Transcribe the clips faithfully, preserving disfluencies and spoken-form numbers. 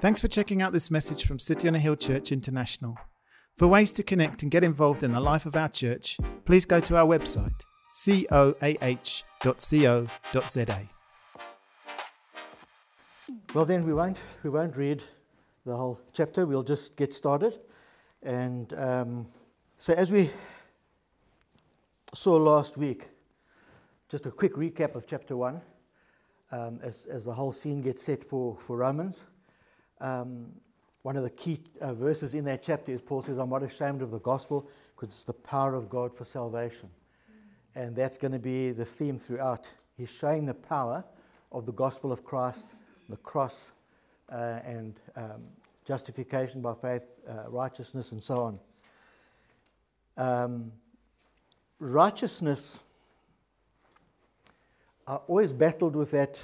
Thanks for checking out this message from City on a Hill Church International. For ways to connect and get involved in the life of our church, please go to our website, C O A H dot co dot Z A. Well then, we won't, we won't read the whole chapter, we'll just get started. And um, so as we saw last week, just a quick recap of chapter one, um, as, as the whole scene gets set for, for Romans. Um, one of the key uh, verses in that chapter is Paul says, I'm not ashamed of the gospel because it's the power of God for salvation. Mm-hmm. And that's going to be the theme throughout. He's showing the power of the gospel of Christ, the cross, uh, and um, justification by faith, uh, righteousness, and so on. Um, righteousness, I always battled with that,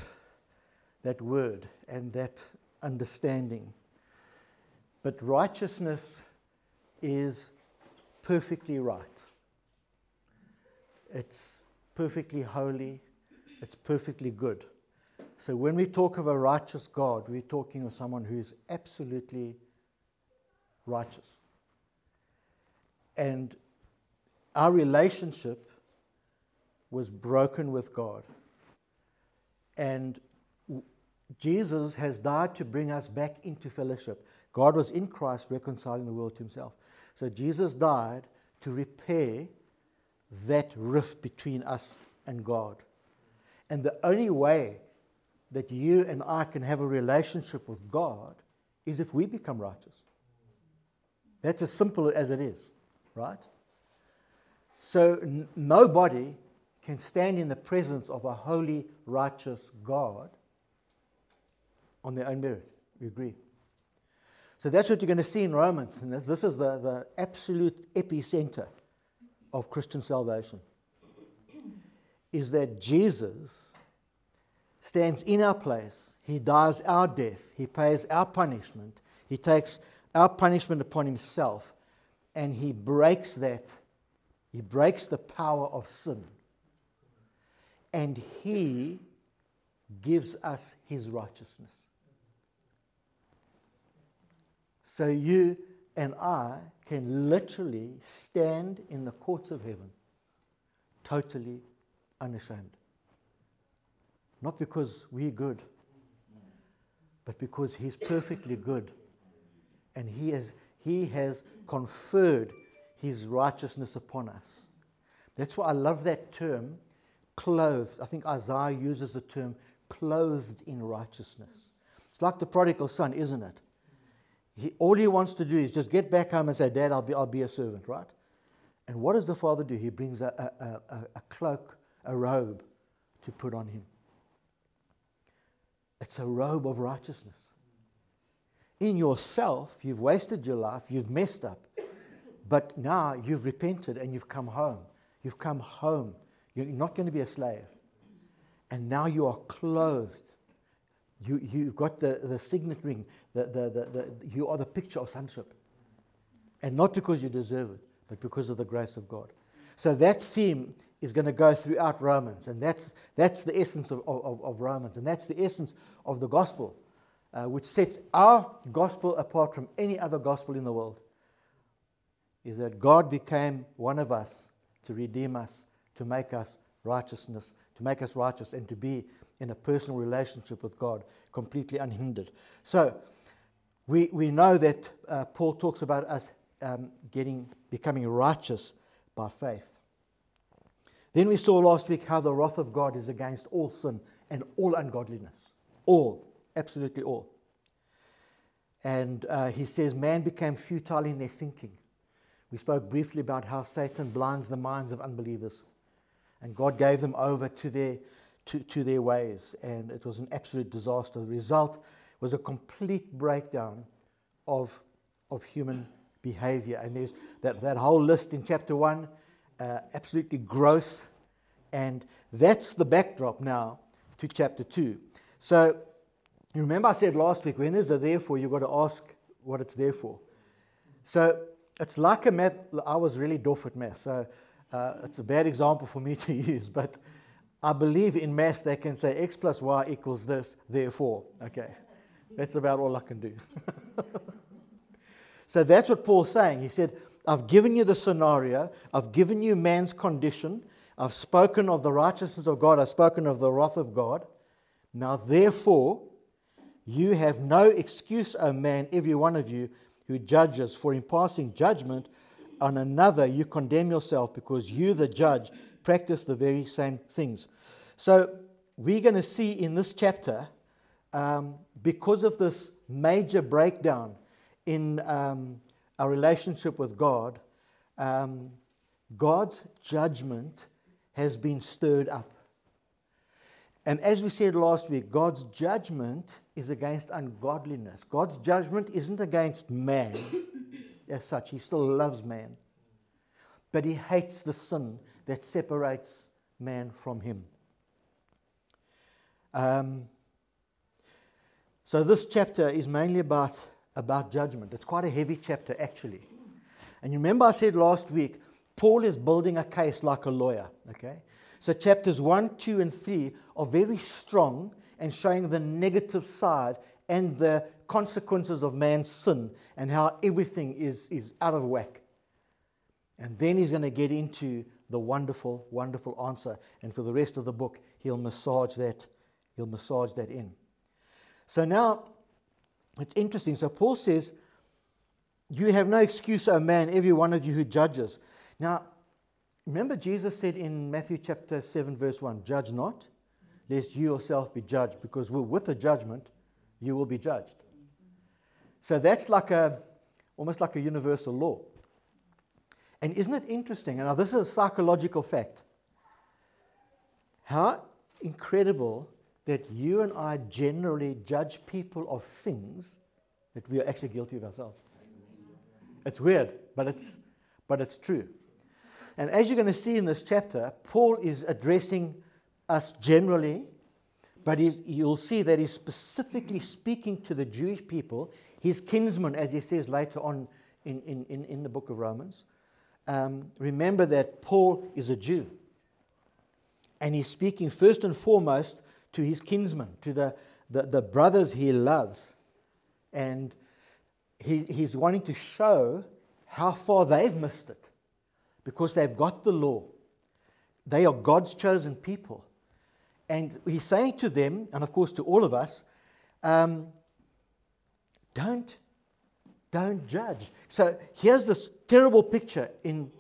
that word and that understanding. But righteousness is perfectly right. It's perfectly holy. It's perfectly good. So when we talk of a righteous God, we're talking of someone who is absolutely righteous. And our relationship was broken with God. And Jesus has died to bring us back into fellowship. God was in Christ reconciling the world to himself. So Jesus died to repair that rift between us and God. And the only way that you and I can have a relationship with God is if we become righteous. That's as simple as it is, right? So n- nobody can stand in the presence of a holy, righteous God on their own merit. We agree. So that's what you're going to see in Romans. And this is the, the absolute epicenter of Christian salvation. Is that Jesus stands in our place. He dies our death. He pays our punishment. He takes our punishment upon himself. And he breaks that. He breaks the power of sin. And he gives us his righteousness. So you and I can literally stand in the courts of heaven totally unashamed. Not because we're good, but because he's perfectly good. And he has, he has conferred his righteousness upon us. That's why I love that term, clothed. I think Isaiah uses the term clothed in righteousness. It's like the prodigal son, isn't it? He, all he wants to do is just get back home and say, Dad, I'll be, I'll be a servant, right? And what does the father do? He brings a, a, a, a cloak, a robe to put on him. It's a robe of righteousness. In yourself, you've wasted your life, you've messed up, but now you've repented and you've come home. You've come home. You're not going to be a slave. And now you are clothed. You, you've got the, the signet ring. The, the, the, the, you are the picture of sonship. And not because you deserve it, but because of the grace of God. So that theme is going to go throughout Romans. And that's, that's the essence of, of, of Romans. And that's the essence of the gospel, uh, which sets our gospel apart from any other gospel in the world. Is that God became one of us to redeem us, to make us righteousness, to make us righteous and to be in a personal relationship with God, completely unhindered. So we we know that uh, Paul talks about us um, getting becoming righteous by faith. Then we saw last week how the wrath of God is against all sin and all ungodliness. All, absolutely all. And uh, he says man became futile in their thinking. We spoke briefly about how Satan blinds the minds of unbelievers. And God gave them over to their to, to their ways. And it was an absolute disaster. The result was a complete breakdown of, of human behavior. And there's that, that whole list in chapter one, uh, absolutely gross. And that's the backdrop now to chapter two. So you remember I said last week, when there's a therefore, you've got to ask what it's there for. So it's like a math. I was really doof at math. So Uh, it's a bad example for me to use, but I believe in maths they can say x plus y equals this, therefore. Okay, That's about all I can do. So that's what Paul's saying. He said, I've given you the scenario. I've given you man's condition. I've spoken of the righteousness of God. I've spoken of the wrath of God. Now, therefore, you have no excuse, O man, every one of you who judges, for in passing judgment on another, you condemn yourself, because you, the judge, practice the very same things. So we're going to see in this chapter, um, because of this major breakdown in um, our relationship with God, um, God's judgment has been stirred up. And as we said last week, God's judgment is against ungodliness. God's judgment isn't against man as such. He still loves man. But he hates the sin that separates man from him. Um, so this chapter is mainly about, about judgment. It's quite a heavy chapter, actually. And you remember I said last week, Paul is building a case like a lawyer, okay? So chapters one, two, and three are very strong and showing the negative side and the consequences of man's sin and how everything is, is out of whack. And then he's going to get into the wonderful, wonderful answer. And for the rest of the book, he'll massage that, he'll massage that in. So now, it's interesting. So Paul says, you have no excuse, O man, every one of you who judges. Now, remember Jesus said in Matthew chapter seven, verse one, judge not, lest you yourself be judged, because with a judgment, you will be judged. So that's like a, almost like a universal law. And isn't it interesting? Now, this is a psychological fact. How incredible that you and I generally judge people of things that we are actually guilty of ourselves. It's weird, but it's, but it's true. And as you're going to see in this chapter, Paul is addressing us generally, but you'll see that he's specifically speaking to the Jewish people, his kinsmen, as he says later on in, in, in the book of Romans. Um, remember that Paul is a Jew, and he's speaking first and foremost to his kinsmen, to the, the, the brothers he loves, and he, he's wanting to show how far they've missed it. Because they've got the law. They are God's chosen people. And he's saying to them, and of course to all of us, um, don't, don't judge. So here's this terrible picture in,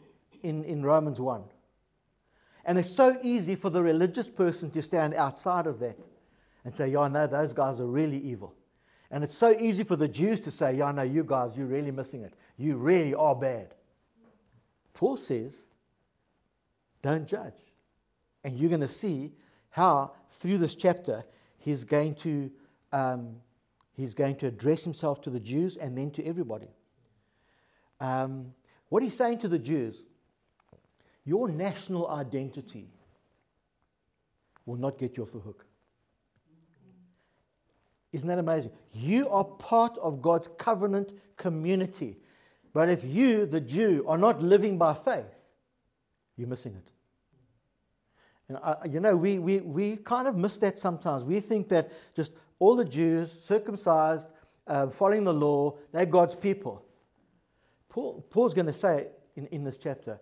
in, in Romans one. And it's so easy for the religious person to stand outside of that and say, yeah, no, those guys are really evil. And it's so easy for the Jews to say, yeah, no, you guys, you're really missing it. You really are bad. Paul says, don't judge. And you're going to see how, through this chapter, he's going to um, he's going to address himself to the Jews and then to everybody. Um, what he's saying to the Jews, your national identity will not get you off the hook. Isn't that amazing? You are part of God's covenant community. But if you, the Jew, are not living by faith, you're missing it. And I, you know, we, we, we kind of miss that sometimes. We think that just all the Jews, circumcised, uh, following the law, they're God's people. Paul, Paul's going to say in, in this chapter,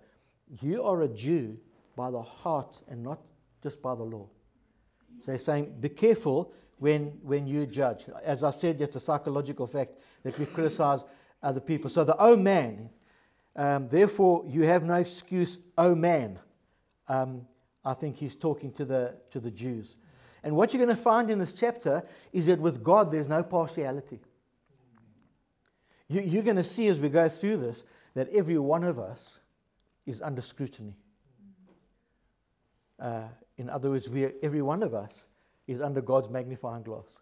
you are a Jew by the heart and not just by the law. So he's saying, be careful when, when you judge. As I said, that's a psychological fact that we criticize other people. So the O man, um, therefore you have no excuse, O man. Um, I think he's talking to the to the Jews. And what you're going to find in this chapter is that with God there's no partiality. You, you're going to see as we go through this that every one of us is under scrutiny. Uh, in other words, we are, every one of us is under God's magnifying glass.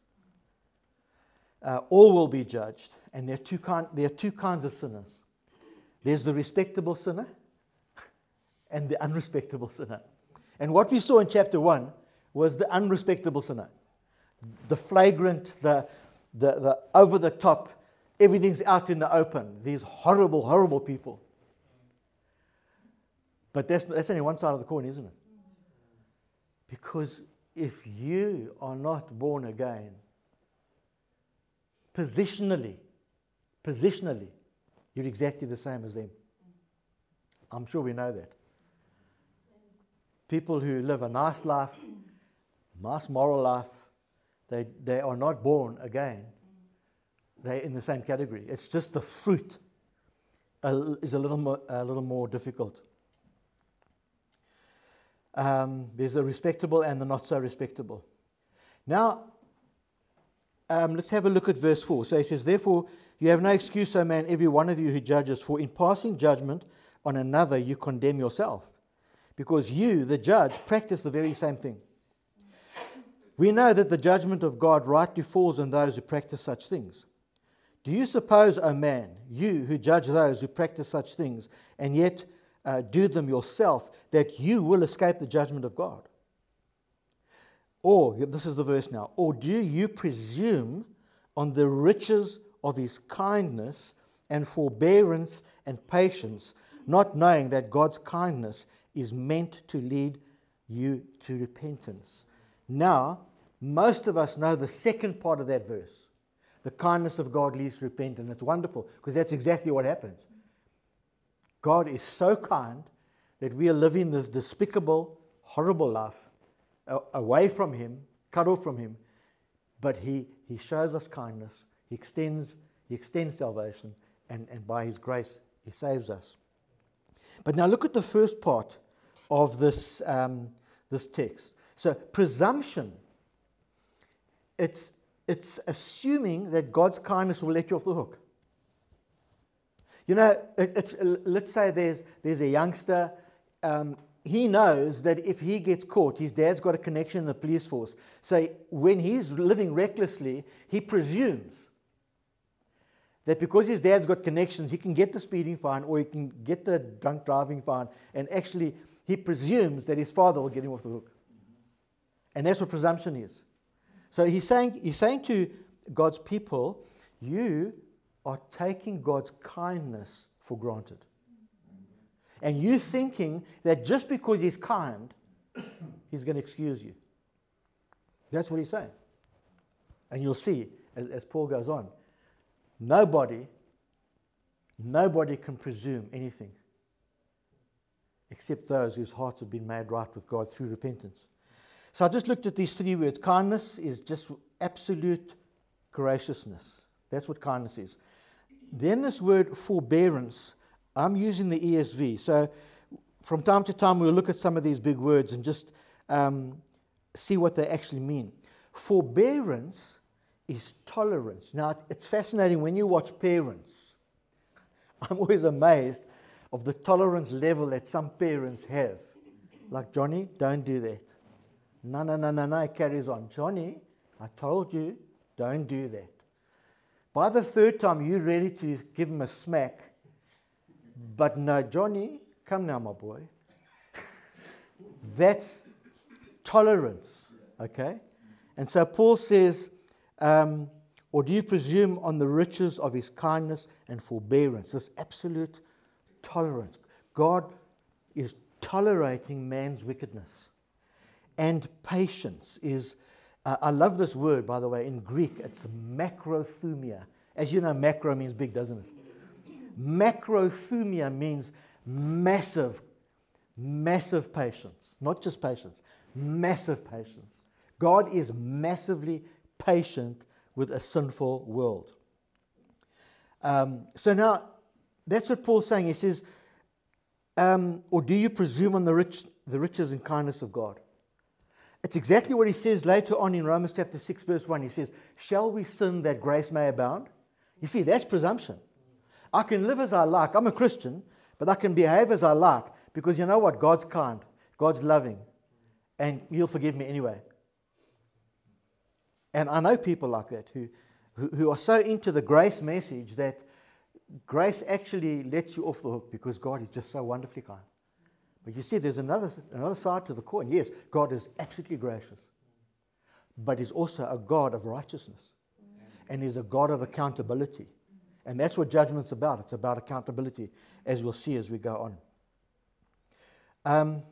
Uh, all will be judged. And there are, two kind, there are two kinds of sinners. There's the respectable sinner and the unrespectable sinner. And what we saw in chapter one was the unrespectable sinner. The flagrant, the, the, the over-the-top, everything's out in the open. These horrible, horrible people. But that's, that's only one side of the coin, isn't it? Because if you are not born again, Positionally, positionally, you're exactly the same as them. I'm sure we know that. People who live a nice life, nice moral life, they, they are not born again. They're in the same category. It's just the fruit is a little more, a little more difficult. Um, there's the respectable and the not so respectable. Now, um, let's have a look at verse four. So he says, "Therefore, you have no excuse, O man, every one of you who judges, for in passing judgment on another you condemn yourself, because you, the judge, practice the very same thing. We know that the judgment of God rightly falls on those who practice such things. Do you suppose, O man, you who judge those who practice such things, and yet uh, do them yourself, that you will escape the judgment of God? Or," this is the verse now, "or do you presume on the riches of his kindness and forbearance and patience, not knowing that God's kindness is meant to lead you to repentance?" Now, most of us know the second part of that verse. The kindness of God leads to repentance. It's wonderful, because that's exactly what happens. God is so kind that we are living this despicable, horrible life, away from Him, cut off from Him, but He, he shows us kindness. He extends, he extends salvation, and, and by His grace, He saves us. But now look at the first part of this, um, this text. So presumption, it's It's assuming that God's kindness will let you off the hook. You know, it, it's, let's say there's there's a youngster. Um, he knows that if he gets caught, his dad's got a connection in the police force. So when he's living recklessly, he presumes that because his dad's got connections, he can get the speeding fine or he can get the drunk driving fine. And actually, he presumes that his father will get him off the hook. And that's what presumption is. So he's saying, he's saying to God's people, you are taking God's kindness for granted. And you thinking that just because he's kind, he's going to excuse you. That's what he's saying. And you'll see, as, as Paul goes on, nobody, nobody can presume anything except those whose hearts have been made right with God through repentance. So I just looked at these three words. Kindness is just absolute graciousness. That's what kindness is. Then this word forbearance, I'm using the E S V. So from time to time we'll look at some of these big words and just um, see what they actually mean. Forbearance is tolerance. Now it's fascinating when you watch parents. I'm always amazed of the tolerance level that some parents have. Like, Johnny, don't do that. No, no, no, no, no, it carries on. Johnny, I told you, don't do that. By the third time, you're ready to give him a smack. But no, Johnny, come now, my boy. That's tolerance, okay? And so Paul says, um, or do you presume on the riches of his kindness and forbearance? This absolute tolerance. God is tolerating man's wickedness. And patience is, uh, I love this word, by the way, in Greek, it's macrothumia. As you know, macro means big, doesn't it? Macrothumia means massive, massive patience. Not just patience, massive patience. God is massively patient with a sinful world. Um, so now, that's what Paul's saying. He says, um, or do you presume on the rich, the riches and kindness of God? It's exactly what he says later on in Romans chapter six, verse one. He says, shall we sin that grace may abound? You see, that's presumption. I can live as I like. I'm a Christian, but I can behave as I like because you know what? God's kind. God's loving. And He'll forgive me anyway. And I know people like that who, who, who are so into the grace message that grace actually lets you off the hook because God is just so wonderfully kind. But you see, there's another another side to the coin. Yes, God is absolutely gracious. But He's also a God of righteousness. And He's a God of accountability. And that's what judgment's about. It's about accountability, as we'll see as we go on. Um,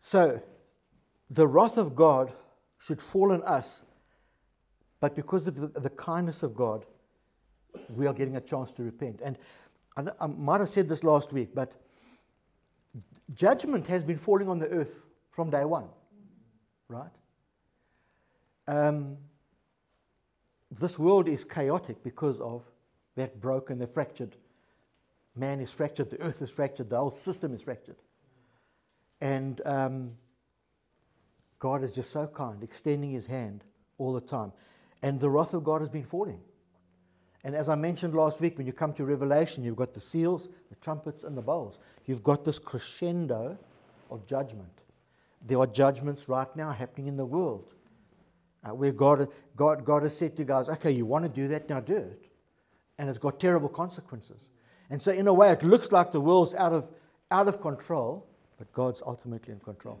so, the wrath of God should fall on us But because of the, the kindness of God, we are getting a chance to repent. And I, I might have said this last week, but judgment has been falling on the earth from day one, right? Um, this world is chaotic because of that broken, the fractured. Man is fractured, the earth is fractured, the whole system is fractured. And um, God is just so kind, extending his hand all the time. And the wrath of God has been falling. And as I mentioned last week, when you come to Revelation, you've got the seals, the trumpets, and the bowls. You've got this crescendo of judgment. There are judgments right now happening in the world uh, where God, God, God has said to guys, okay, you want to do that, now do it. And it's got terrible consequences. And so in a way, it looks like the world's out of, out of control, but God's ultimately in control.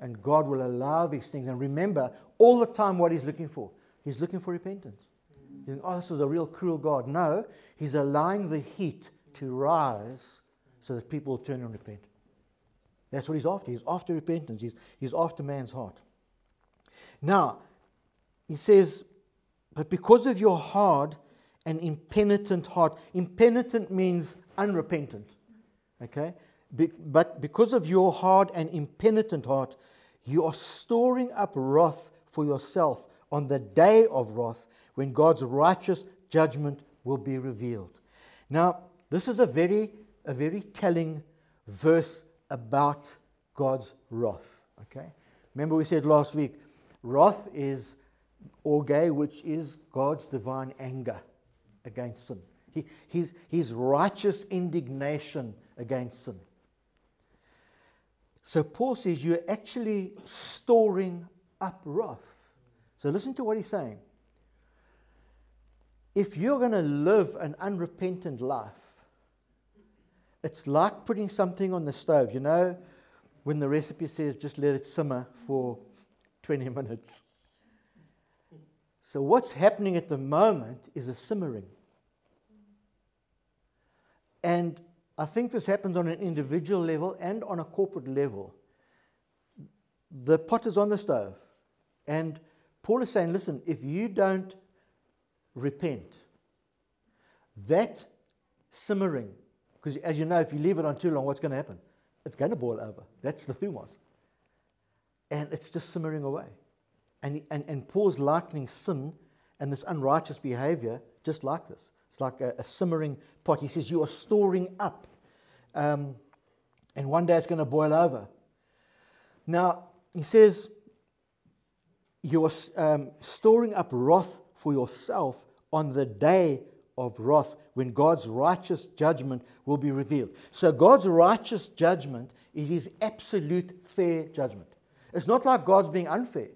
And God will allow these things. And remember, all the time what he's looking for. He's looking for repentance. You think, oh, this is a real cruel God. No, he's allowing the heat to rise so that people will turn and repent. That's what he's after. He's after repentance. He's, he's after man's heart. Now, he says, but because of your hard and impenitent heart. Impenitent means unrepentant. Okay? Be- but because of your hard and impenitent heart, you are storing up wrath for yourself on the day of wrath when God's righteous judgment will be revealed. Now, this is a very, a very telling verse about God's wrath. Okay? Remember we said last week, wrath is orge, which is God's divine anger against sin. He, his, his righteous indignation against sin. So Paul says you're actually storing up wrath. So listen to what he's saying. If you're going to live an unrepentant life, it's like putting something on the stove. You know, when the recipe says just let it simmer for twenty minutes. So what's happening at the moment is a simmering. And I think this happens on an individual level and on a corporate level. The pot is on the stove. And Paul is saying, listen, if you don't repent, that simmering, because as you know, if you leave it on too long, what's going to happen? It's going to boil over. That's the thumos. And it's just simmering away. And, and, and Paul's likening sin and this unrighteous behavior just like this. It's like a, a simmering pot. He says, you are storing up. Um, and one day it's going to boil over. Now, he says, you are um, storing up wrath for yourself on the day of wrath when God's righteous judgment will be revealed. So God's righteous judgment is his absolute fair judgment. It's not like God's being unfair.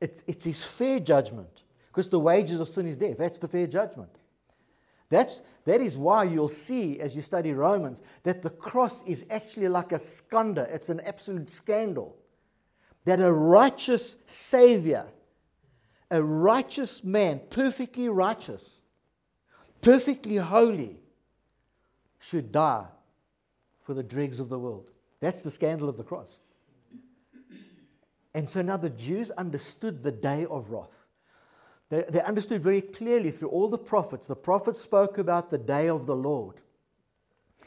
It's, it's his fair judgment. Because the wages of sin is death. That's the fair judgment. That's, that is why you'll see, as you study Romans, that the cross is actually like a scandal. It's an absolute scandal. That a righteous Savior, a righteous man, perfectly righteous, perfectly holy, should die for the dregs of the world. That's the scandal of the cross. And so now the Jews understood the day of wrath. They, they understood very clearly through all the prophets. The prophets spoke about the day of the Lord.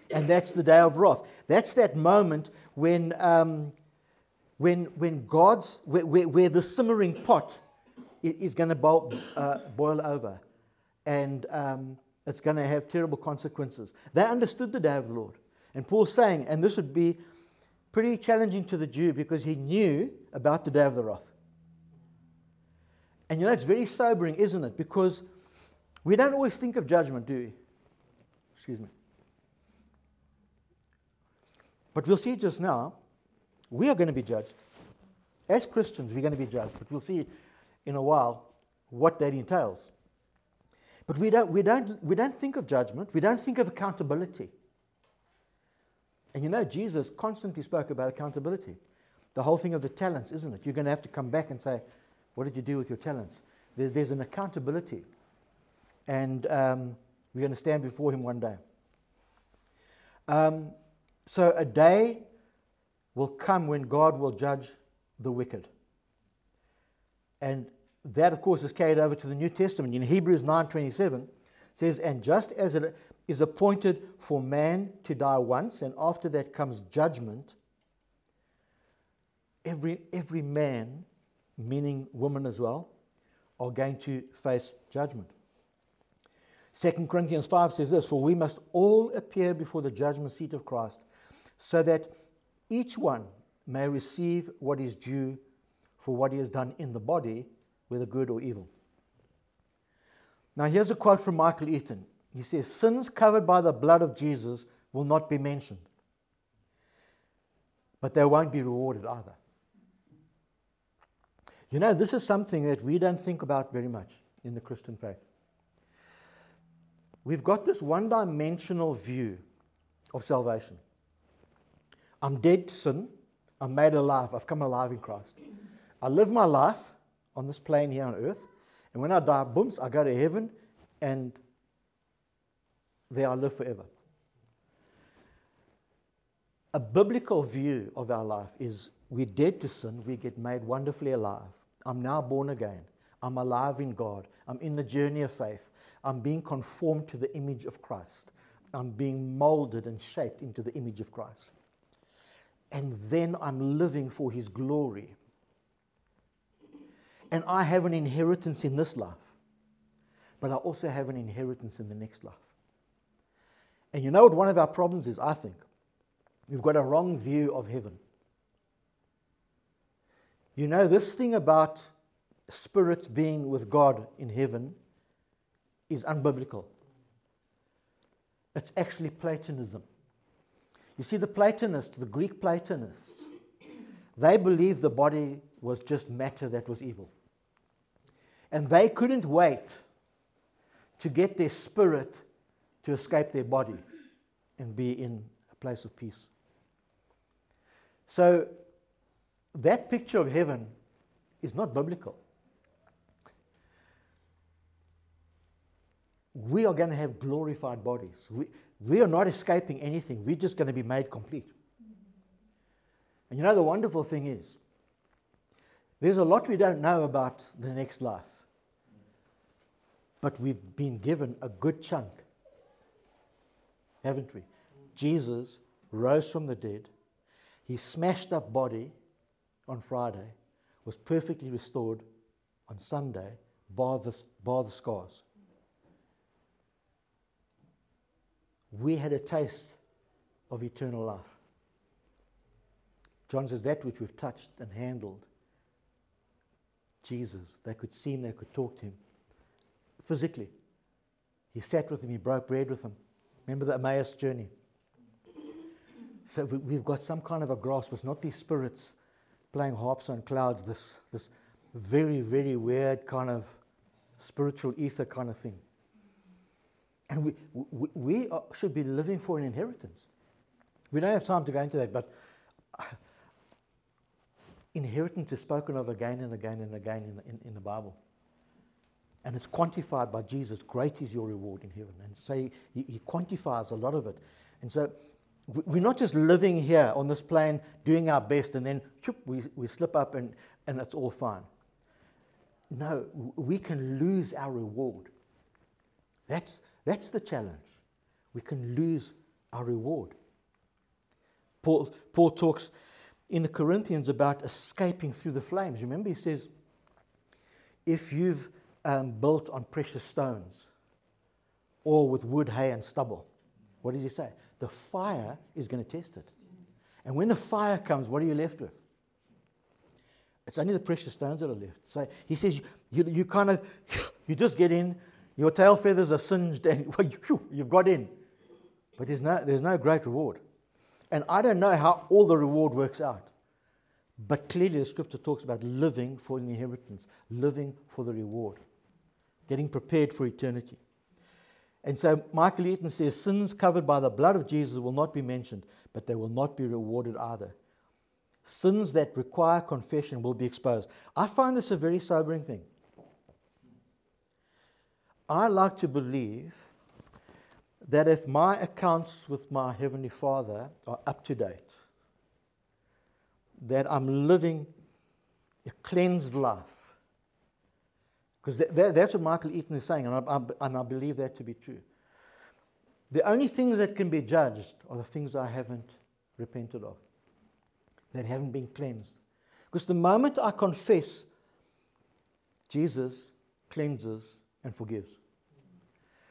And that's the day of wrath. That's that moment when um, when when God's, where, where, where the simmering pot is going to boil, uh, boil over. And um, it's going to have terrible consequences. They understood the day of the Lord. And Paul's saying, and this would be pretty challenging to the Jew because he knew about the day of the wrath. And you know, it's very sobering, isn't it? Because we don't always think of judgment, do we? Excuse me. But we'll see just now, we are going to be judged. As Christians, we're going to be judged. But we'll see in a while what that entails. But we don't, we don't, we don't think of judgment. We don't think of accountability. And you know, Jesus constantly spoke about accountability. The whole thing of the talents, isn't it? You're going to have to come back and say, what did you do with your talents? There, there's an accountability. And um, we're going to stand before him one day. Um, so a day will come when God will judge the wicked. And that, of course, is carried over to the New Testament. In Hebrews nine twenty-seven, says, "And just as it is appointed for man to die once, and after that comes judgment, every every man," meaning woman as well, "are going to face judgment." Second Corinthians five says this, "For we must all appear before the judgment seat of Christ, so that each one may receive what is due for what he has done in the body, whether good or evil." Now here's a quote from Michael Eaton. He says, "Sins covered by the blood of Jesus will not be mentioned, but they won't be rewarded either." You know, this is something that we don't think about very much in the Christian faith. We've got this one-dimensional view of salvation. I'm dead to sin. I'm made alive. I've come alive in Christ. I live my life on this plane here on earth, and when I die, boom, I go to heaven, and there I live forever. A biblical view of our life is we're dead to sin. We get made wonderfully alive. I'm now born again. I'm alive in God. I'm in the journey of faith. I'm being conformed to the image of Christ. I'm being molded and shaped into the image of Christ. And then I'm living for His glory. And I have an inheritance in this life, but I also have an inheritance in the next life. And you know what one of our problems is, I think? We've got a wrong view of heaven. You know, this thing about spirits being with God in heaven is unbiblical. It's actually Platonism. You see, the Platonists, the Greek Platonists, they believed the body was just matter that was evil. And they couldn't wait to get their spirit to escape their body and be in a place of peace. So that picture of heaven is not biblical. We are going to have glorified bodies. We, we are not escaping anything. We're just going to be made complete. And you know the wonderful thing is, there's a lot we don't know about the next life. But we've been given a good chunk, haven't we? Jesus rose from the dead. His smashed up body on Friday was perfectly restored on Sunday, bar the, bar the scars. We had a taste of eternal life. John says, that which we've touched and handled, Jesus, they could see Him, they could talk to Him physically. He sat with Him, He broke bread with Him. Remember the Emmaus journey? So we've got some kind of a grasp. It's not these spirits playing harps on clouds, this, this very, very weird kind of spiritual ether kind of thing. And we we, we are, should be living for an inheritance. We don't have time to go into that, but inheritance is spoken of again and again and again in the, in, in the Bible. And it's quantified by Jesus. Great is your reward in heaven. And so he, he quantifies a lot of it. And so we're not just living here on this plane, doing our best, and then choop, we, we slip up and, and it's all fine. No, we can lose our reward. That's That's the challenge. We can lose our reward. Paul, Paul talks in the Corinthians about escaping through the flames. Remember, he says, if you've um, built on precious stones or with wood, hay, and stubble, what does he say? The fire is going to test it. And when the fire comes, what are you left with? It's only the precious stones that are left. So he says, you, you, you kind of, you just get in. Your tail feathers are singed and well, you, you've got in. But there's no, there's no great reward. And I don't know how all the reward works out. But clearly the scripture talks about living for an inheritance, living for the reward, getting prepared for eternity. And so Michael Eaton says, sins covered by the blood of Jesus will not be mentioned, but they will not be rewarded either. Sins that require confession will be exposed. I find this a very sobering thing. I like to believe that if my accounts with my Heavenly Father are up to date, that I'm living a cleansed life, Because th- th- that's what Michael Eaton is saying, and I, I, and I believe that to be true. The only things that can be judged are the things I haven't repented of, that haven't been cleansed. Because the moment I confess, Jesus cleanses and forgives.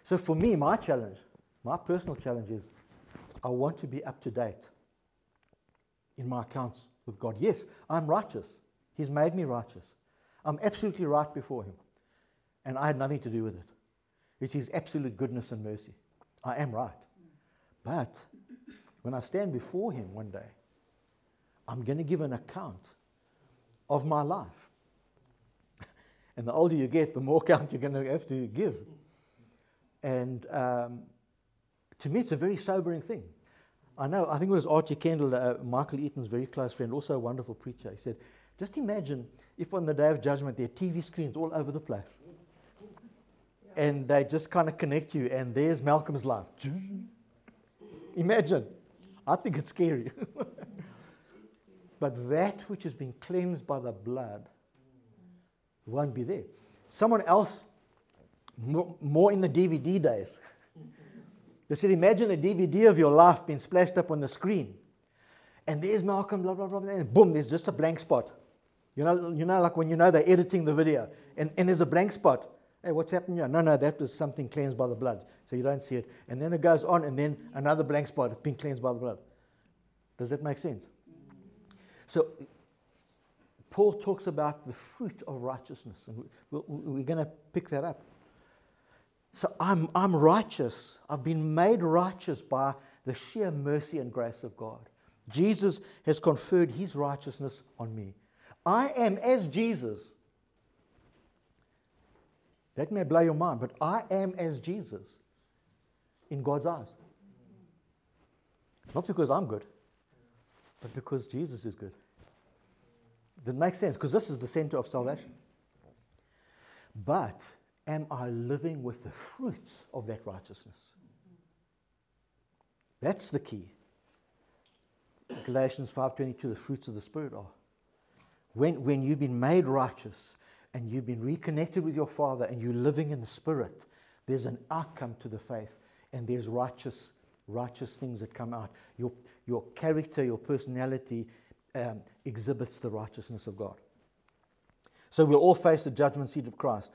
So for me, my challenge, my personal challenge is, I want to be up to date in my accounts with God. Yes, I'm righteous. He's made me righteous. I'm absolutely right before Him. And I had nothing to do with it. It's His absolute goodness and mercy. I am right. But when I stand before Him one day, I'm going to give an account of my life. And the older you get, the more account you're going to have to give. And um, to me, it's a very sobering thing. I know, I think it was Archie Kendall, uh, Michael Eaton's very close friend, also a wonderful preacher. He said, just imagine if on the day of judgment there are T V screens all over the place. And they just kind of connect you, and there's Malcolm's life. Imagine. I think it's scary. But that which has been cleansed by the blood won't be there. Someone else, more, more in the D V D days, they said, imagine a D V D of your life being splashed up on the screen. And there's Malcolm, blah, blah, blah, and boom, there's just a blank spot. You know, you know, like when you know they're editing the video, and, and there's a blank spot. Hey, what's happened here? No, no, that was something cleansed by the blood. So you don't see it. And then it goes on, and then another blank spot. It's been cleansed by the blood. Does that make sense? So Paul talks about the fruit of righteousness. And we're going to pick that up. So I'm, I'm righteous. I've been made righteous by the sheer mercy and grace of God. Jesus has conferred His righteousness on me. I am as Jesus. That may blow your mind, but I am as Jesus in God's eyes. Not because I'm good, but because Jesus is good. That makes sense, because this is the center of salvation. But am I living with the fruits of that righteousness? That's the key. Galatians five twenty-two, the fruits of the Spirit are. When, when you've been made righteous, and you've been reconnected with your Father, and you're living in the Spirit, there's an outcome to the faith, and there's righteous, righteous things that come out. Your, your character, your personality um, exhibits the righteousness of God. So we'll all face the judgment seat of Christ.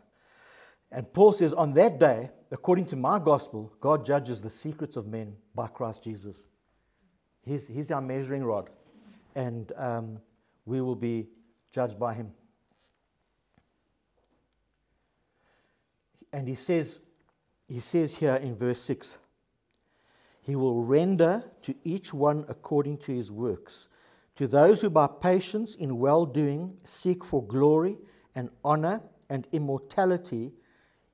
And Paul says, on that day, according to my gospel, God judges the secrets of men by Christ Jesus. He's, he's our measuring rod, and um, we will be judged by Him. And he says, he says here in verse six, He will render to each one according to his works. To those who by patience in well-doing seek for glory and honor and immortality,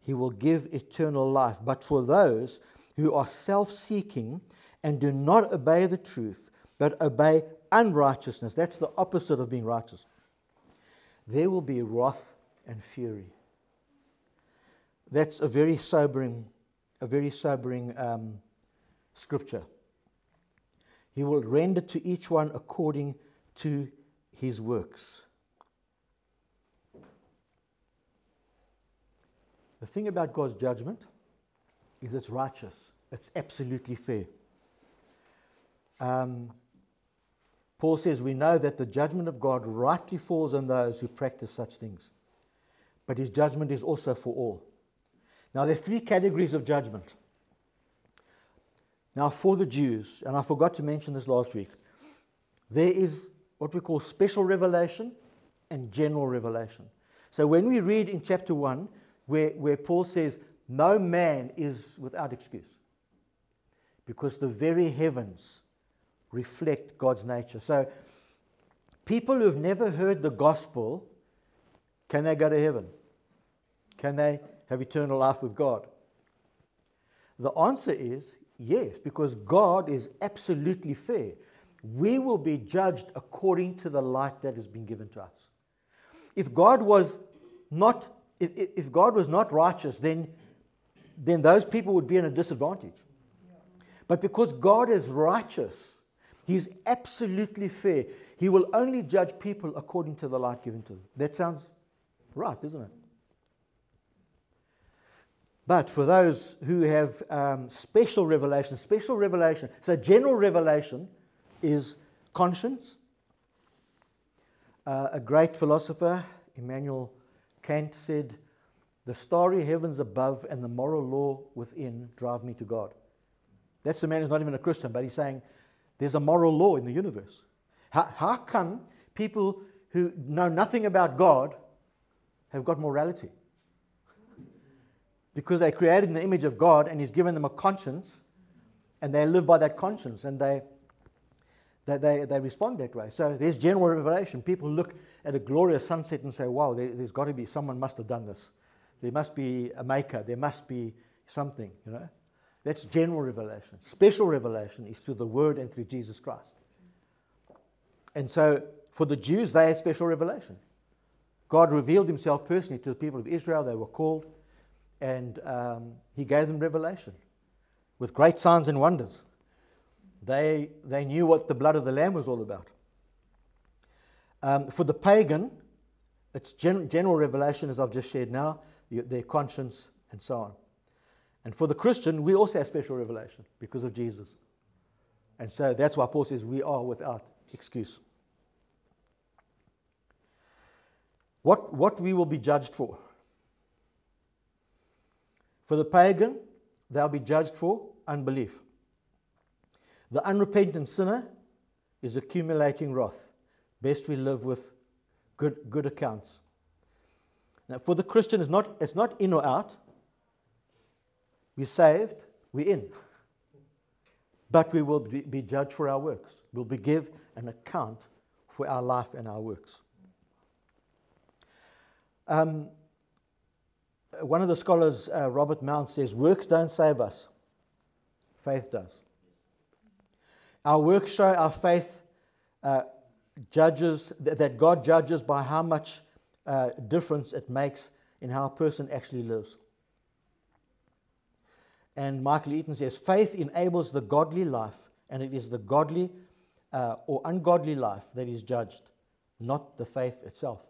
He will give eternal life. But for those who are self-seeking and do not obey the truth, but obey unrighteousness, that's the opposite of being righteous, there will be wrath and fury. That's a very sobering, a very sobering um, scripture. He will render to each one according to his works. The thing about God's judgment is it's righteous. It's absolutely fair. Um, Paul says, we know that the judgment of God rightly falls on those who practice such things. But His judgment is also for all. Now, there are three categories of judgment. Now, for the Jews, and I forgot to mention this last week, there is what we call special revelation and general revelation. So when we read in chapter one, where, where Paul says, no man is without excuse, because the very heavens reflect God's nature. So people who have never heard the gospel, can they go to heaven? Can they have eternal life with God? The answer is yes, because God is absolutely fair. We will be judged according to the light that has been given to us. If God was not, if, if God was not righteous, then, then those people would be in a disadvantage. But because God is righteous, He's absolutely fair. He will only judge people according to the light given to them. That sounds right, doesn't it? But for those who have um, special revelation, special revelation, so general revelation is conscience. Uh, a great philosopher, Immanuel Kant, said, "The starry heavens above and the moral law within drive me to God." That's the man who's not even a Christian, but he's saying there's a moral law in the universe. How, how come people who know nothing about God have got morality? Because they're created in the image of God and He's given them a conscience, and they live by that conscience, and they, they, they, they respond that way. So there's general revelation. People look at a glorious sunset and say, wow, there, there's got to be, someone must have done this. There must be a maker. There must be something, you know. That's general revelation. Special revelation is through the Word and through Jesus Christ. And so for the Jews, they had special revelation. God revealed Himself personally to the people of Israel. They were called. And um, He gave them revelation with great signs and wonders. They they knew what the blood of the Lamb was all about. Um, for the pagan, it's gen- general revelation, as I've just shared now, their conscience and so on. And for the Christian, we also have special revelation because of Jesus. And so that's why Paul says we are without excuse. What what we will be judged for. For the pagan, they'll be judged for unbelief. The unrepentant sinner is accumulating wrath. Best we live with good, good accounts. Now, for the Christian, it's not, it's not in or out. We're saved, we're in. But we will be, be judged for our works. We'll be given an account for our life and our works. Um... One of the scholars, uh, Robert Mount, says, works don't save us. Faith does. Our works show our faith uh, judges, th- that God judges by how much uh, difference it makes in how a person actually lives. And Michael Eaton says, faith enables the godly life, and it is the godly uh, or ungodly life that is judged, not the faith itself.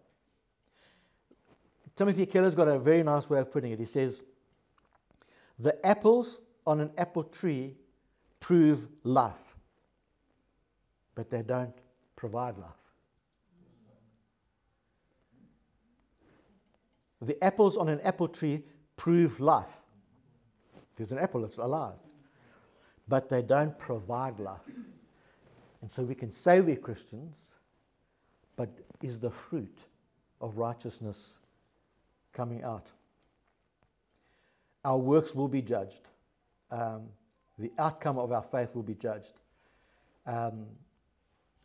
Timothy Keller's got a very nice way of putting it. He says, the apples on an apple tree prove life, but they don't provide life. The apples on an apple tree prove life. If there's an apple, it's alive. But they don't provide life. And so we can say we're Christians, but is the fruit of righteousness coming out? Our works will be judged. Um, the outcome of our faith will be judged. Um,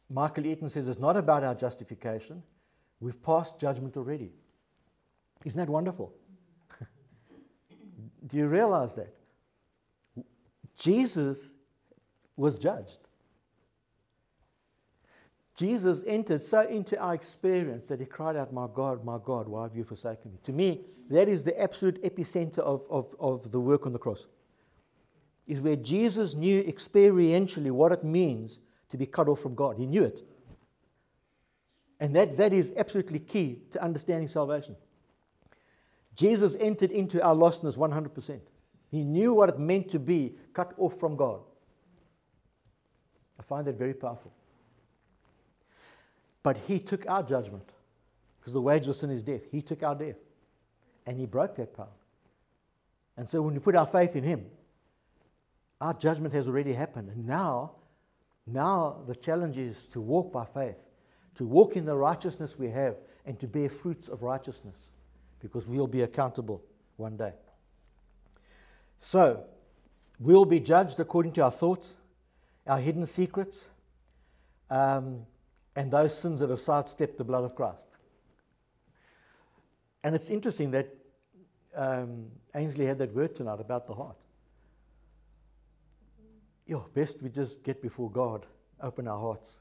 Michael Eaton says it's not about our justification. We've passed judgment already. Isn't that wonderful? Do you realize that? Jesus was judged. Jesus entered so into our experience that He cried out, "My God, my God, why have you forsaken me?" To me, that is the absolute epicenter of, of, of the work on the cross. Is where Jesus knew experientially what it means to be cut off from God. He knew it. And that, that is absolutely key to understanding salvation. Jesus entered into our lostness one hundred percent. He knew what it meant to be cut off from God. I find that very powerful. But He took our judgment, because the wage of sin is death. He took our death, and He broke that power. And so when we put our faith in Him, our judgment has already happened. And now, now the challenge is to walk by faith, to walk in the righteousness we have, and to bear fruits of righteousness, because we'll be accountable one day. So we'll be judged according to our thoughts, our hidden secrets, um, and those sins that have sidestepped the blood of Christ. And it's interesting that um, Ainsley had that word tonight about the heart. Yo, best we just get before God, open our hearts,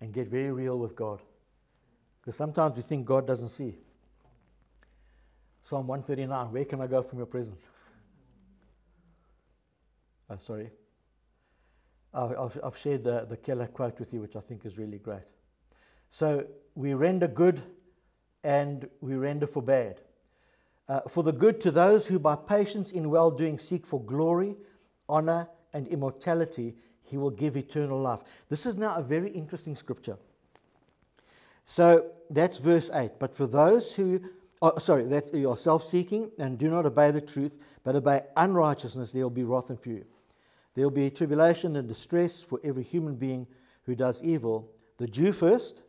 and get very real with God. Because sometimes we think God doesn't see. Psalm one thirty-nine, where can I go from your presence? Oh, sorry. I've, I've shared the, the Keller quote with you, which I think is really great. So we render good and we render for bad. uh, for the good to those who by patience in well-doing seek for glory, honor, and immortality. He will give eternal life. This is now a very interesting scripture. So that's verse eight. But for those who, oh, sorry, that you are self-seeking and do not obey the truth, but obey unrighteousness, there will be wrath and fury. There will be tribulation and distress for every human being who does evil. The Jew first,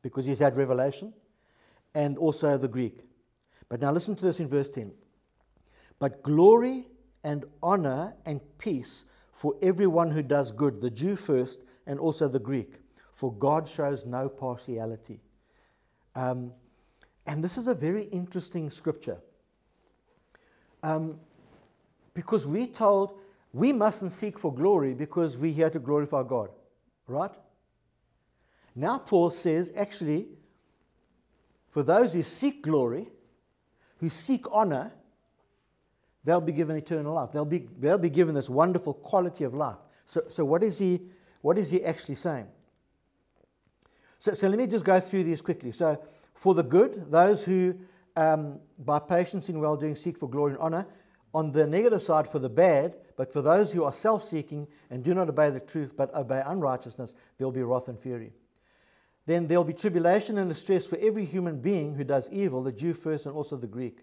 because he's had revelation, and also the Greek. But now listen to this in verse ten. But glory and honor and peace for everyone who does good, the Jew first and also the Greek. For God shows no partiality. Um, and this is a very interesting scripture. Um, because we're told we mustn't seek for glory because we're here to glorify God. Right? Now Paul says, actually, for those who seek glory, who seek honor, they'll be given eternal life. They'll be, they'll be given this wonderful quality of life. So, so what is he, what is he actually saying? So, so let me just go through these quickly. So for the good, those who um, by patience in well-doing seek for glory and honor. On the negative side, for the bad, but for those who are self-seeking and do not obey the truth but obey unrighteousness, there will be wrath and fury. Then there will be tribulation and distress for every human being who does evil, the Jew first and also the Greek.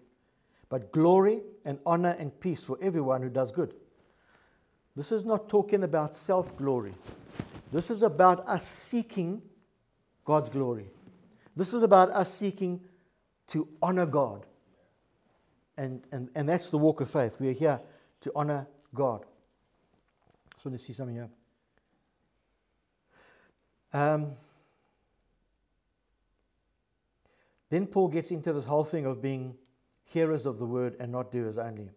But glory and honor and peace for everyone who does good. This is not talking about self-glory. This is about us seeking God's glory. This is about us seeking to honor God. And, and, and that's the walk of faith. We are here to honor God. I just want to see something here. Um, then Paul gets into this whole thing of being hearers of the word and not doers only.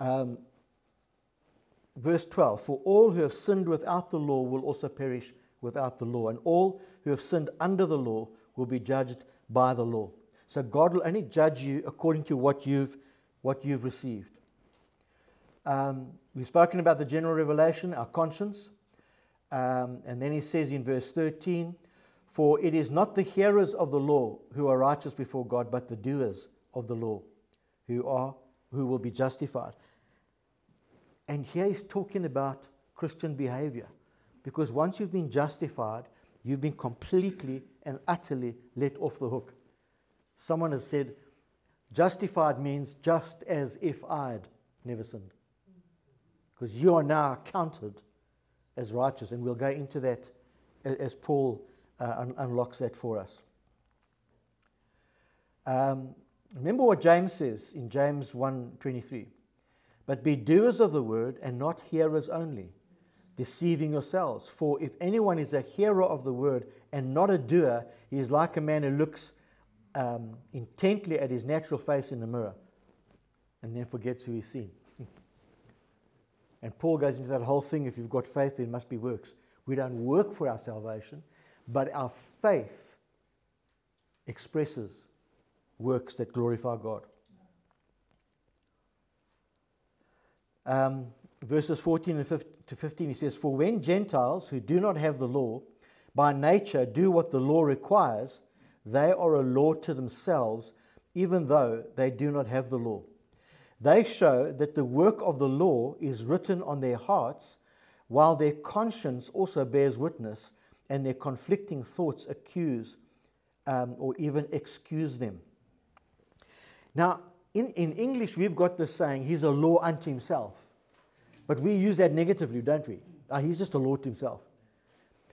Um, verse twelve, for all who have sinned without the law will also perish without the law, and all who have sinned under the law will be judged by the law. So God will only judge you according to what you've, what you've received. Um, we've spoken about the general revelation, our conscience. Um, and then he says in verse thirteen, for it is not the hearers of the law who are righteous before God, but the doers of the law who are who will be justified. And here he's talking about Christian behavior. Because once you've been justified, you've been completely and utterly let off the hook. Someone has said, justified means just as if I'd never sinned. Because you are now counted as righteous. And we'll go into that as Paul Uh, un- unlocks that for us. Um, remember what James says in James one twenty-three. But be doers of the word and not hearers only, deceiving yourselves. For if anyone is a hearer of the word and not a doer, he is like a man who looks um, intently at his natural face in the mirror and then forgets who he's seen. And Paul goes into that whole thing, if you've got faith, there must be works. We don't work for our salvation. But our faith expresses works that glorify God. Um, verses fourteen to fifteen, he says, for when Gentiles who do not have the law by nature do what the law requires, they are a law to themselves, even though they do not have the law. They show that the work of the law is written on their hearts, while their conscience also bears witness, and their conflicting thoughts accuse um, or even excuse them. Now, in, in English, we've got this saying, he's a law unto himself. But we use that negatively, don't we? Oh, he's just a law to himself.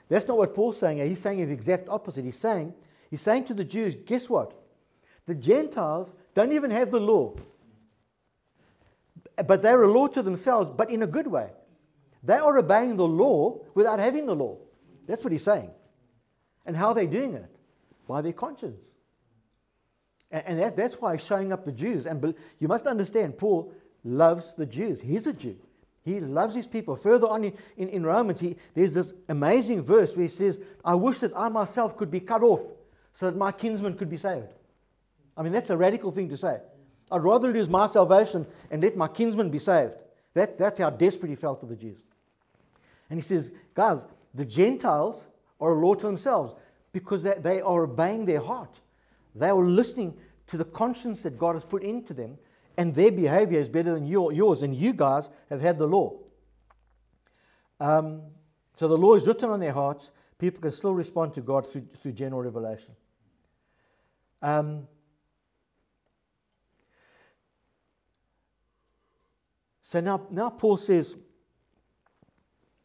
That's not what Paul's saying. He's saying the exact opposite. He's saying, he's saying to the Jews, guess what? The Gentiles don't even have the law. But they're a law to themselves, but in a good way. They are obeying the law without having the law. That's what he's saying. And how are they doing it? By their conscience. And, and that, that's why he's showing up the Jews. And be, you must understand, Paul loves the Jews. He's a Jew. He loves his people. Further on in, in, in Romans, he, there's this amazing verse where he says, I wish that I myself could be cut off so that my kinsmen could be saved. I mean, that's a radical thing to say. I'd rather lose my salvation and let my kinsmen be saved. That, that's how desperate he felt for the Jews. And he says, guys, the Gentiles are a law to themselves because they, they are obeying their heart. They are listening to the conscience that God has put into them, and their behavior is better than your, yours, and you guys have had the law. Um, so the law is written on their hearts. People can still respond to God through, through general revelation. Um, so now, now Paul says,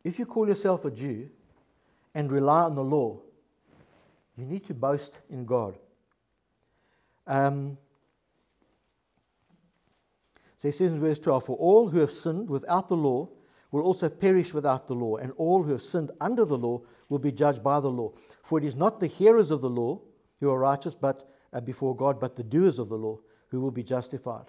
if you call yourself a Jew and rely on the law, you need to boast in God. Um, so he says in verse twelve, for all who have sinned without the law will also perish without the law, and all who have sinned under the law will be judged by the law. For it is not the hearers of the law who are righteous but uh, before God, but the doers of the law who will be justified.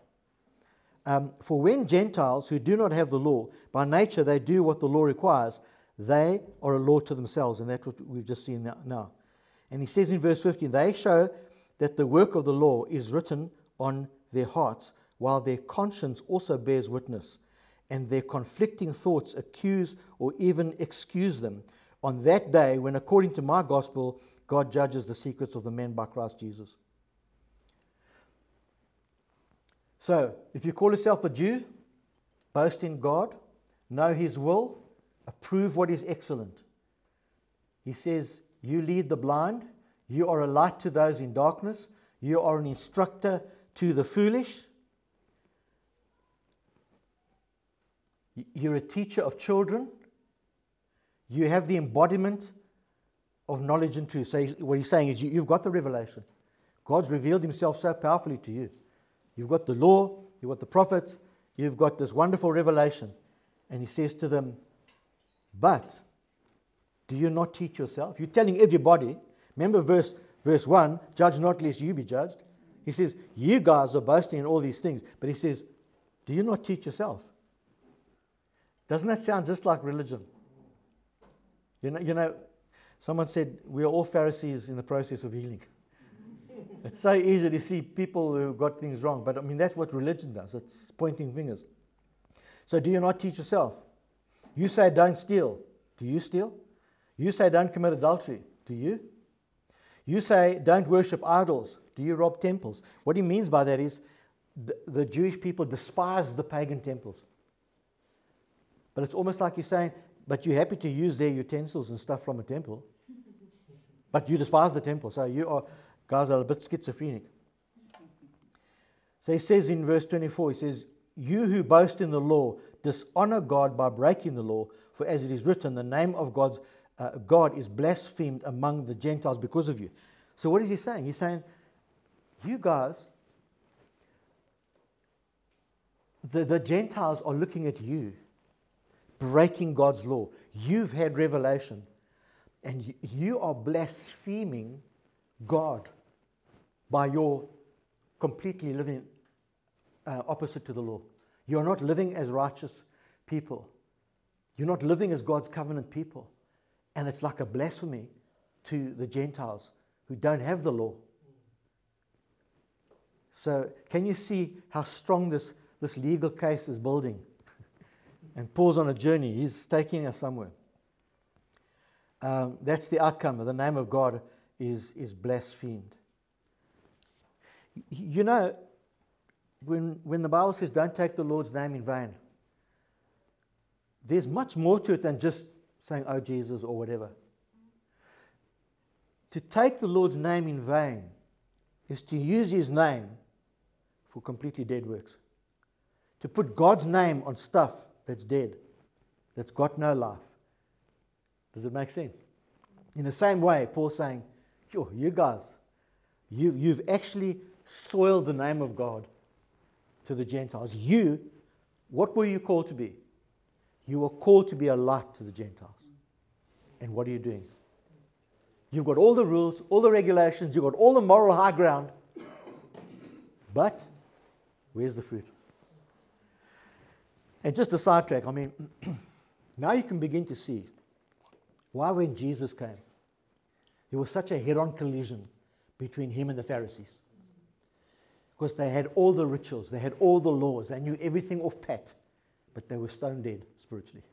Um, for when Gentiles who do not have the law, by nature they do what the law requires, they are a law to themselves. And that's what we've just seen now. And he says in verse fifteen, they show that the work of the law is written on their hearts, while their conscience also bears witness, and their conflicting thoughts accuse or even excuse them on that day when, according to my gospel, God judges the secrets of the men by Christ Jesus. So, if you call yourself a Jew, boast in God, know His will, approve what is excellent. He says, you lead the blind, you are a light to those in darkness, you are an instructor to the foolish, you're a teacher of children, you have the embodiment of knowledge and truth. So what he's saying is you, you've got the revelation. God's revealed Himself so powerfully to you. You've got the law, you've got the prophets, you've got this wonderful revelation. And he says to them, but do you not teach yourself? You're telling everybody, remember verse, verse one, judge not lest you be judged. He says, you guys are boasting in all these things. But he says, do you not teach yourself? Doesn't that sound just like religion? You know, you know, someone said, we are all Pharisees in the process of healing. It's so easy to see people who got things wrong. But I mean, that's what religion does. It's pointing fingers. So do you not teach yourself? You say don't steal. Do you steal? You say don't commit adultery. Do you? You say don't worship idols. Do you rob temples? What he means by that is the, the Jewish people despise the pagan temples. But it's almost like you're saying, but you're happy to use their utensils and stuff from a temple. But you despise the temple. So you are, guys are a bit schizophrenic. So he says in verse twenty-four, he says, you who boast in the law, dishonor God by breaking the law. For as it is written, the name of God's, uh, God is blasphemed among the Gentiles because of you. So what is he saying? He's saying, you guys, the, the Gentiles are looking at you, breaking God's law. You've had revelation, and you are blaspheming God by your completely living uh, opposite to the law. You're not living as righteous people. You're not living as God's covenant people. And it's like a blasphemy to the Gentiles who don't have the law. So can you see how strong this, this legal case is building? And Paul's on a journey. He's taking us somewhere. Um, that's the outcome. The name of God is, is blasphemed. You know, when, when the Bible says don't take the Lord's name in vain, there's much more to it than just saying, oh, Jesus, or whatever. To take the Lord's name in vain is to use His name for completely dead works. To put God's name on stuff that's dead, that's got no life. Does it make sense? In the same way, Paul's saying, yo, you guys, you, you've actually soiled the name of God to the Gentiles. You, what were you called to be? You were called to be a light to the Gentiles. And what are you doing? You've got all the rules, all the regulations, you've got all the moral high ground, but where's the fruit? And just a sidetrack, I mean, now you can begin to see why when Jesus came, there was such a head-on collision between Him and the Pharisees. Because they had all the rituals, they had all the laws, they knew everything off pat, but they were stone dead spiritually.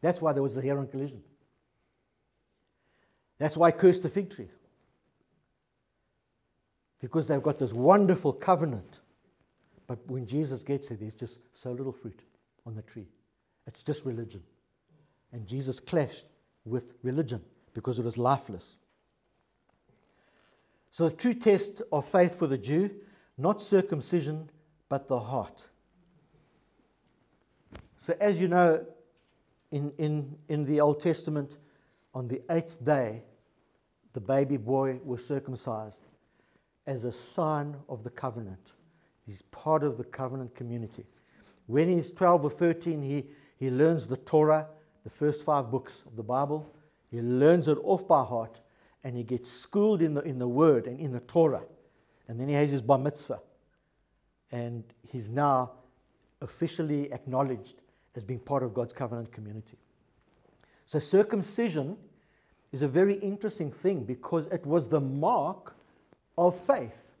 That's why there was a head-on collision. That's why He cursed the fig tree. because they've got this wonderful covenant. But when Jesus gets there, there's just so little fruit on the tree. It's just religion. And Jesus clashed with religion because it was lifeless. So the true test of faith for the Jew, not circumcision, but the heart. So as you know, in, in, in the Old Testament, on the eighth day, the baby boy was circumcised as a sign of the covenant. He's part of the covenant community. When he's twelve or thirteen, he, he learns the Torah, the first five books of the Bible. He learns it off by heart, and he gets schooled in the, in the Word and in the Torah. And then he has his bar mitzvah. And he's now officially acknowledged as being part of God's covenant community. So circumcision is a very interesting thing because it was the mark of faith.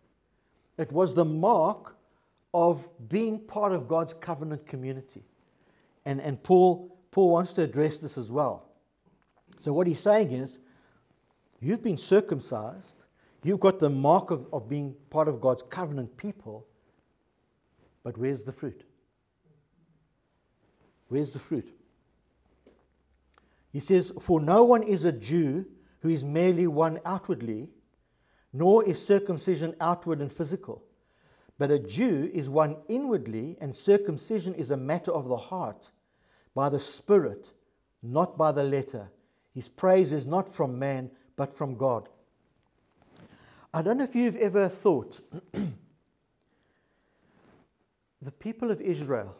It was the mark of being part of God's covenant community. And, and Paul, Paul wants to address this as well. So what he's saying is, you've been circumcised, you've got the mark of, of being part of God's covenant people, but where's the fruit? Where's the fruit? He says, for no one is a Jew who is merely one outwardly, nor is circumcision outward and physical. But a Jew is one inwardly, and circumcision is a matter of the heart, by the Spirit, not by the letter. His praise is not from man, but from God. I don't know if you've ever thought, the people of Israel,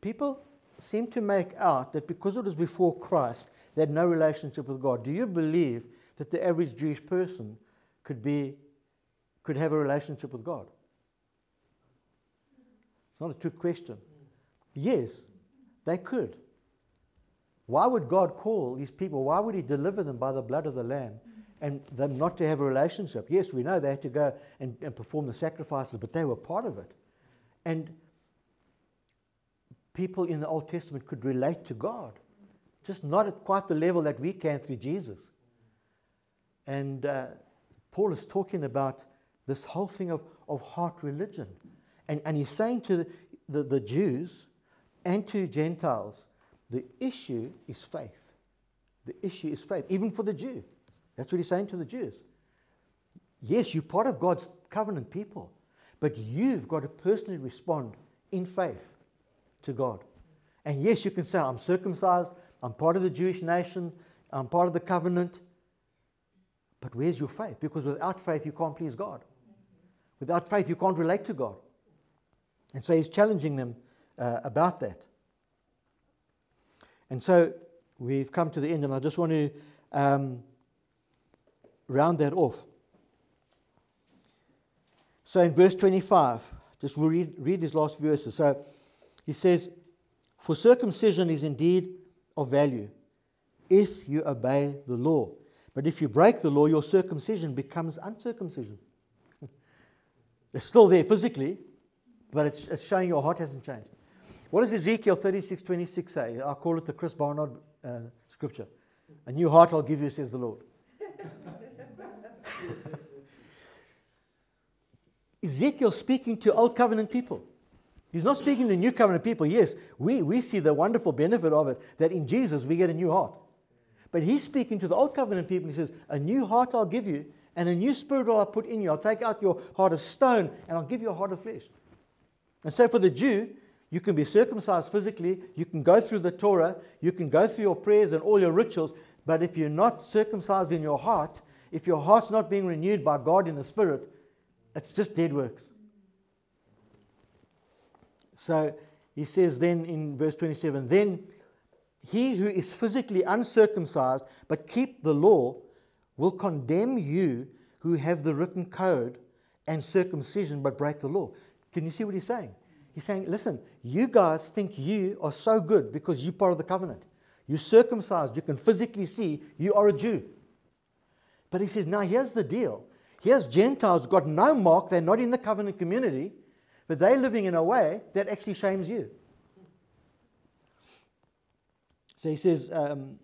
people seem to make out that because it was before Christ, they had no relationship with God. Do you believe that the average Jewish person could be, could have a relationship with God? It's not a trick question. Yes, they could. Why would God call these people? Why would He deliver them by the blood of the Lamb and them not to have a relationship? Yes, we know they had to go and, and perform the sacrifices, but they were part of it. And people in the Old Testament could relate to God, just not at quite the level that we can through Jesus. And uh, Paul is talking about this whole thing of, of heart religion. And, and he's saying to the, the, the Jews and to Gentiles, the issue is faith. The issue is faith, even for the Jew. That's what he's saying to the Jews. Yes, you're part of God's covenant people, but you've got to personally respond in faith to God. And yes, you can say, I'm circumcised, I'm part of the Jewish nation, I'm part of the covenant. But where's your faith? Because without faith, you can't please God. Without faith, you can't relate to God. And so he's challenging them uh, about that. And so we've come to the end, and I just want to um, round that off. So in verse twenty-five, just we'll read, read these last verses. So he says, for circumcision is indeed of value, if you obey the law. But if you break the law, your circumcision becomes uncircumcision. It's still there physically, but it's, it's showing your heart hasn't changed. What does Ezekiel thirty-six twenty-six say? I call it the Chris Barnard uh, scripture. A new heart I'll give you, says the Lord. Ezekiel speaking to Old Covenant people. He's not speaking to New Covenant people. Yes, we, we see the wonderful benefit of it, that in Jesus we get a new heart. But he's speaking to the Old Covenant people. He says, a new heart I'll give you, and a new spirit I'll put in you. I'll take out your heart of stone, and I'll give you a heart of flesh. And so for the Jew, you can be circumcised physically. You can go through the Torah. You can go through your prayers and all your rituals. But if you're not circumcised in your heart, if your heart's not being renewed by God in the Spirit, it's just dead works. So he says then in verse twenty-seven, then he who is physically uncircumcised but keep the law will condemn you who have the written code and circumcision but break the law. Can you see what he's saying? He's saying, listen, you guys think you are so good because you're part of the covenant. You're circumcised. You can physically see you are a Jew. But he says, now here's the deal. Here's Gentiles got no mark. They're not in the covenant community, but they're living in a way that actually shames you. So he says, um,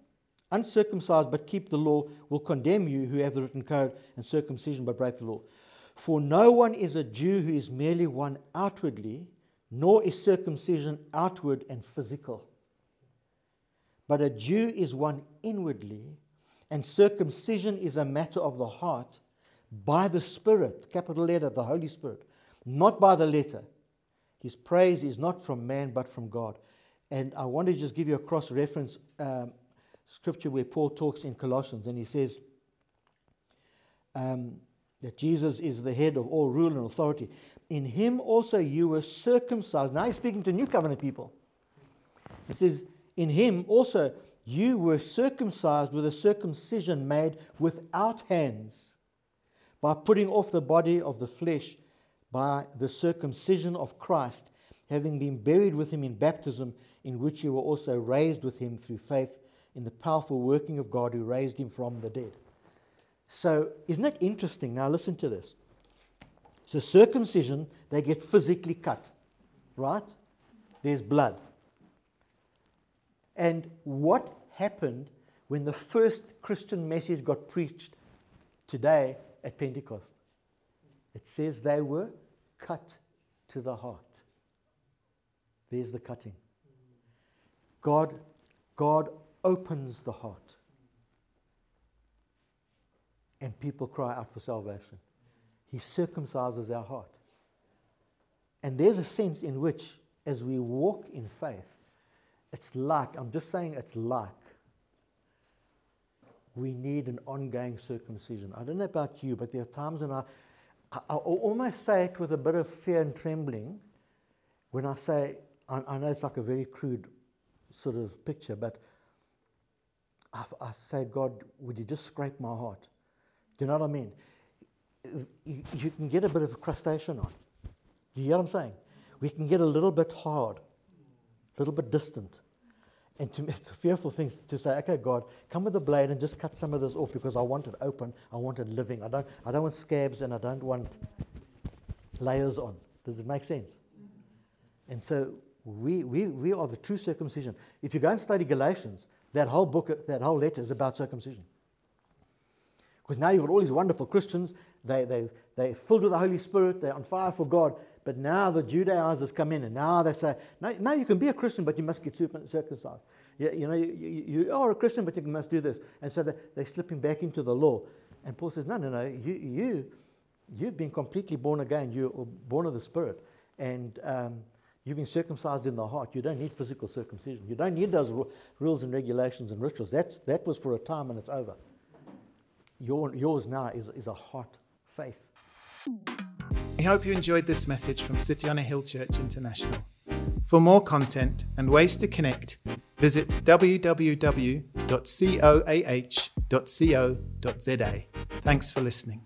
uncircumcised but keep the law will condemn you who have the written code and circumcision but break the law. For no one is a Jew who is merely one outwardly, nor is circumcision outward and physical. But a Jew is one inwardly, and circumcision is a matter of the heart by the Spirit, capital letter, the Holy Spirit, not by the letter. His praise is not from man but from God. And I want to just give you a cross-reference um, scripture where Paul talks in Colossians, and he says um, that Jesus is the head of all rule and authority. In him also you were circumcised. Now he's speaking to New Covenant people. He says, in him also you were circumcised with a circumcision made without hands, by putting off the body of the flesh by the circumcision of Christ, having been buried with him in baptism, in which you were also raised with him through faith in the powerful working of God who raised him from the dead. So, isn't that interesting? Now listen to this. So circumcision, they get physically cut, right? There's blood. And what happened when the first Christian message got preached today at Pentecost? It says they were cut to the heart. There's the cutting. God, God opens the heart. And people cry out for salvation. He circumcises our heart. And there's a sense in which, as we walk in faith, it's like, I'm just saying it's like, we need an ongoing circumcision. I don't know about you, but there are times when I, I, I almost say it with a bit of fear and trembling when I say, I, I know it's like a very crude sort of picture, but I, I say, God, would you just scrape my heart? Do you know what I mean? You, you can get a bit of a crustacean on. Do you hear what I'm saying? We can get a little bit hard, a little bit distant. And to me, it's a fearful thing to say, okay, God, come with a blade and just cut some of this off, because I want it open, I want it living. I don't, I don't want scabs, and I don't want layers on. Does it make sense? And so we, we, we are the true circumcision. If you go and study Galatians, that whole book, that whole letter is about circumcision. Because now you've got all these wonderful Christians, they, they, they're filled with the Holy Spirit, they're on fire for God, but now the Judaizers come in, and now they say, no, no you can be a Christian, but you must get circumcised. You, you know, you, you are a Christian, but you must do this. And so they, they're slipping back into the law. And Paul says, no, no, no, you, you, you've been completely born again, you're born of the Spirit, and um, you've been circumcised in the heart. You don't need physical circumcision. You don't need those ru- rules and regulations and rituals. That's, that was for a time, and it's over. Your, yours now is, is a heart faith. We hope you enjoyed this message from City on a Hill Church International. For more content and ways to connect, visit w w w dot coah dot co dot z a. Thanks for listening.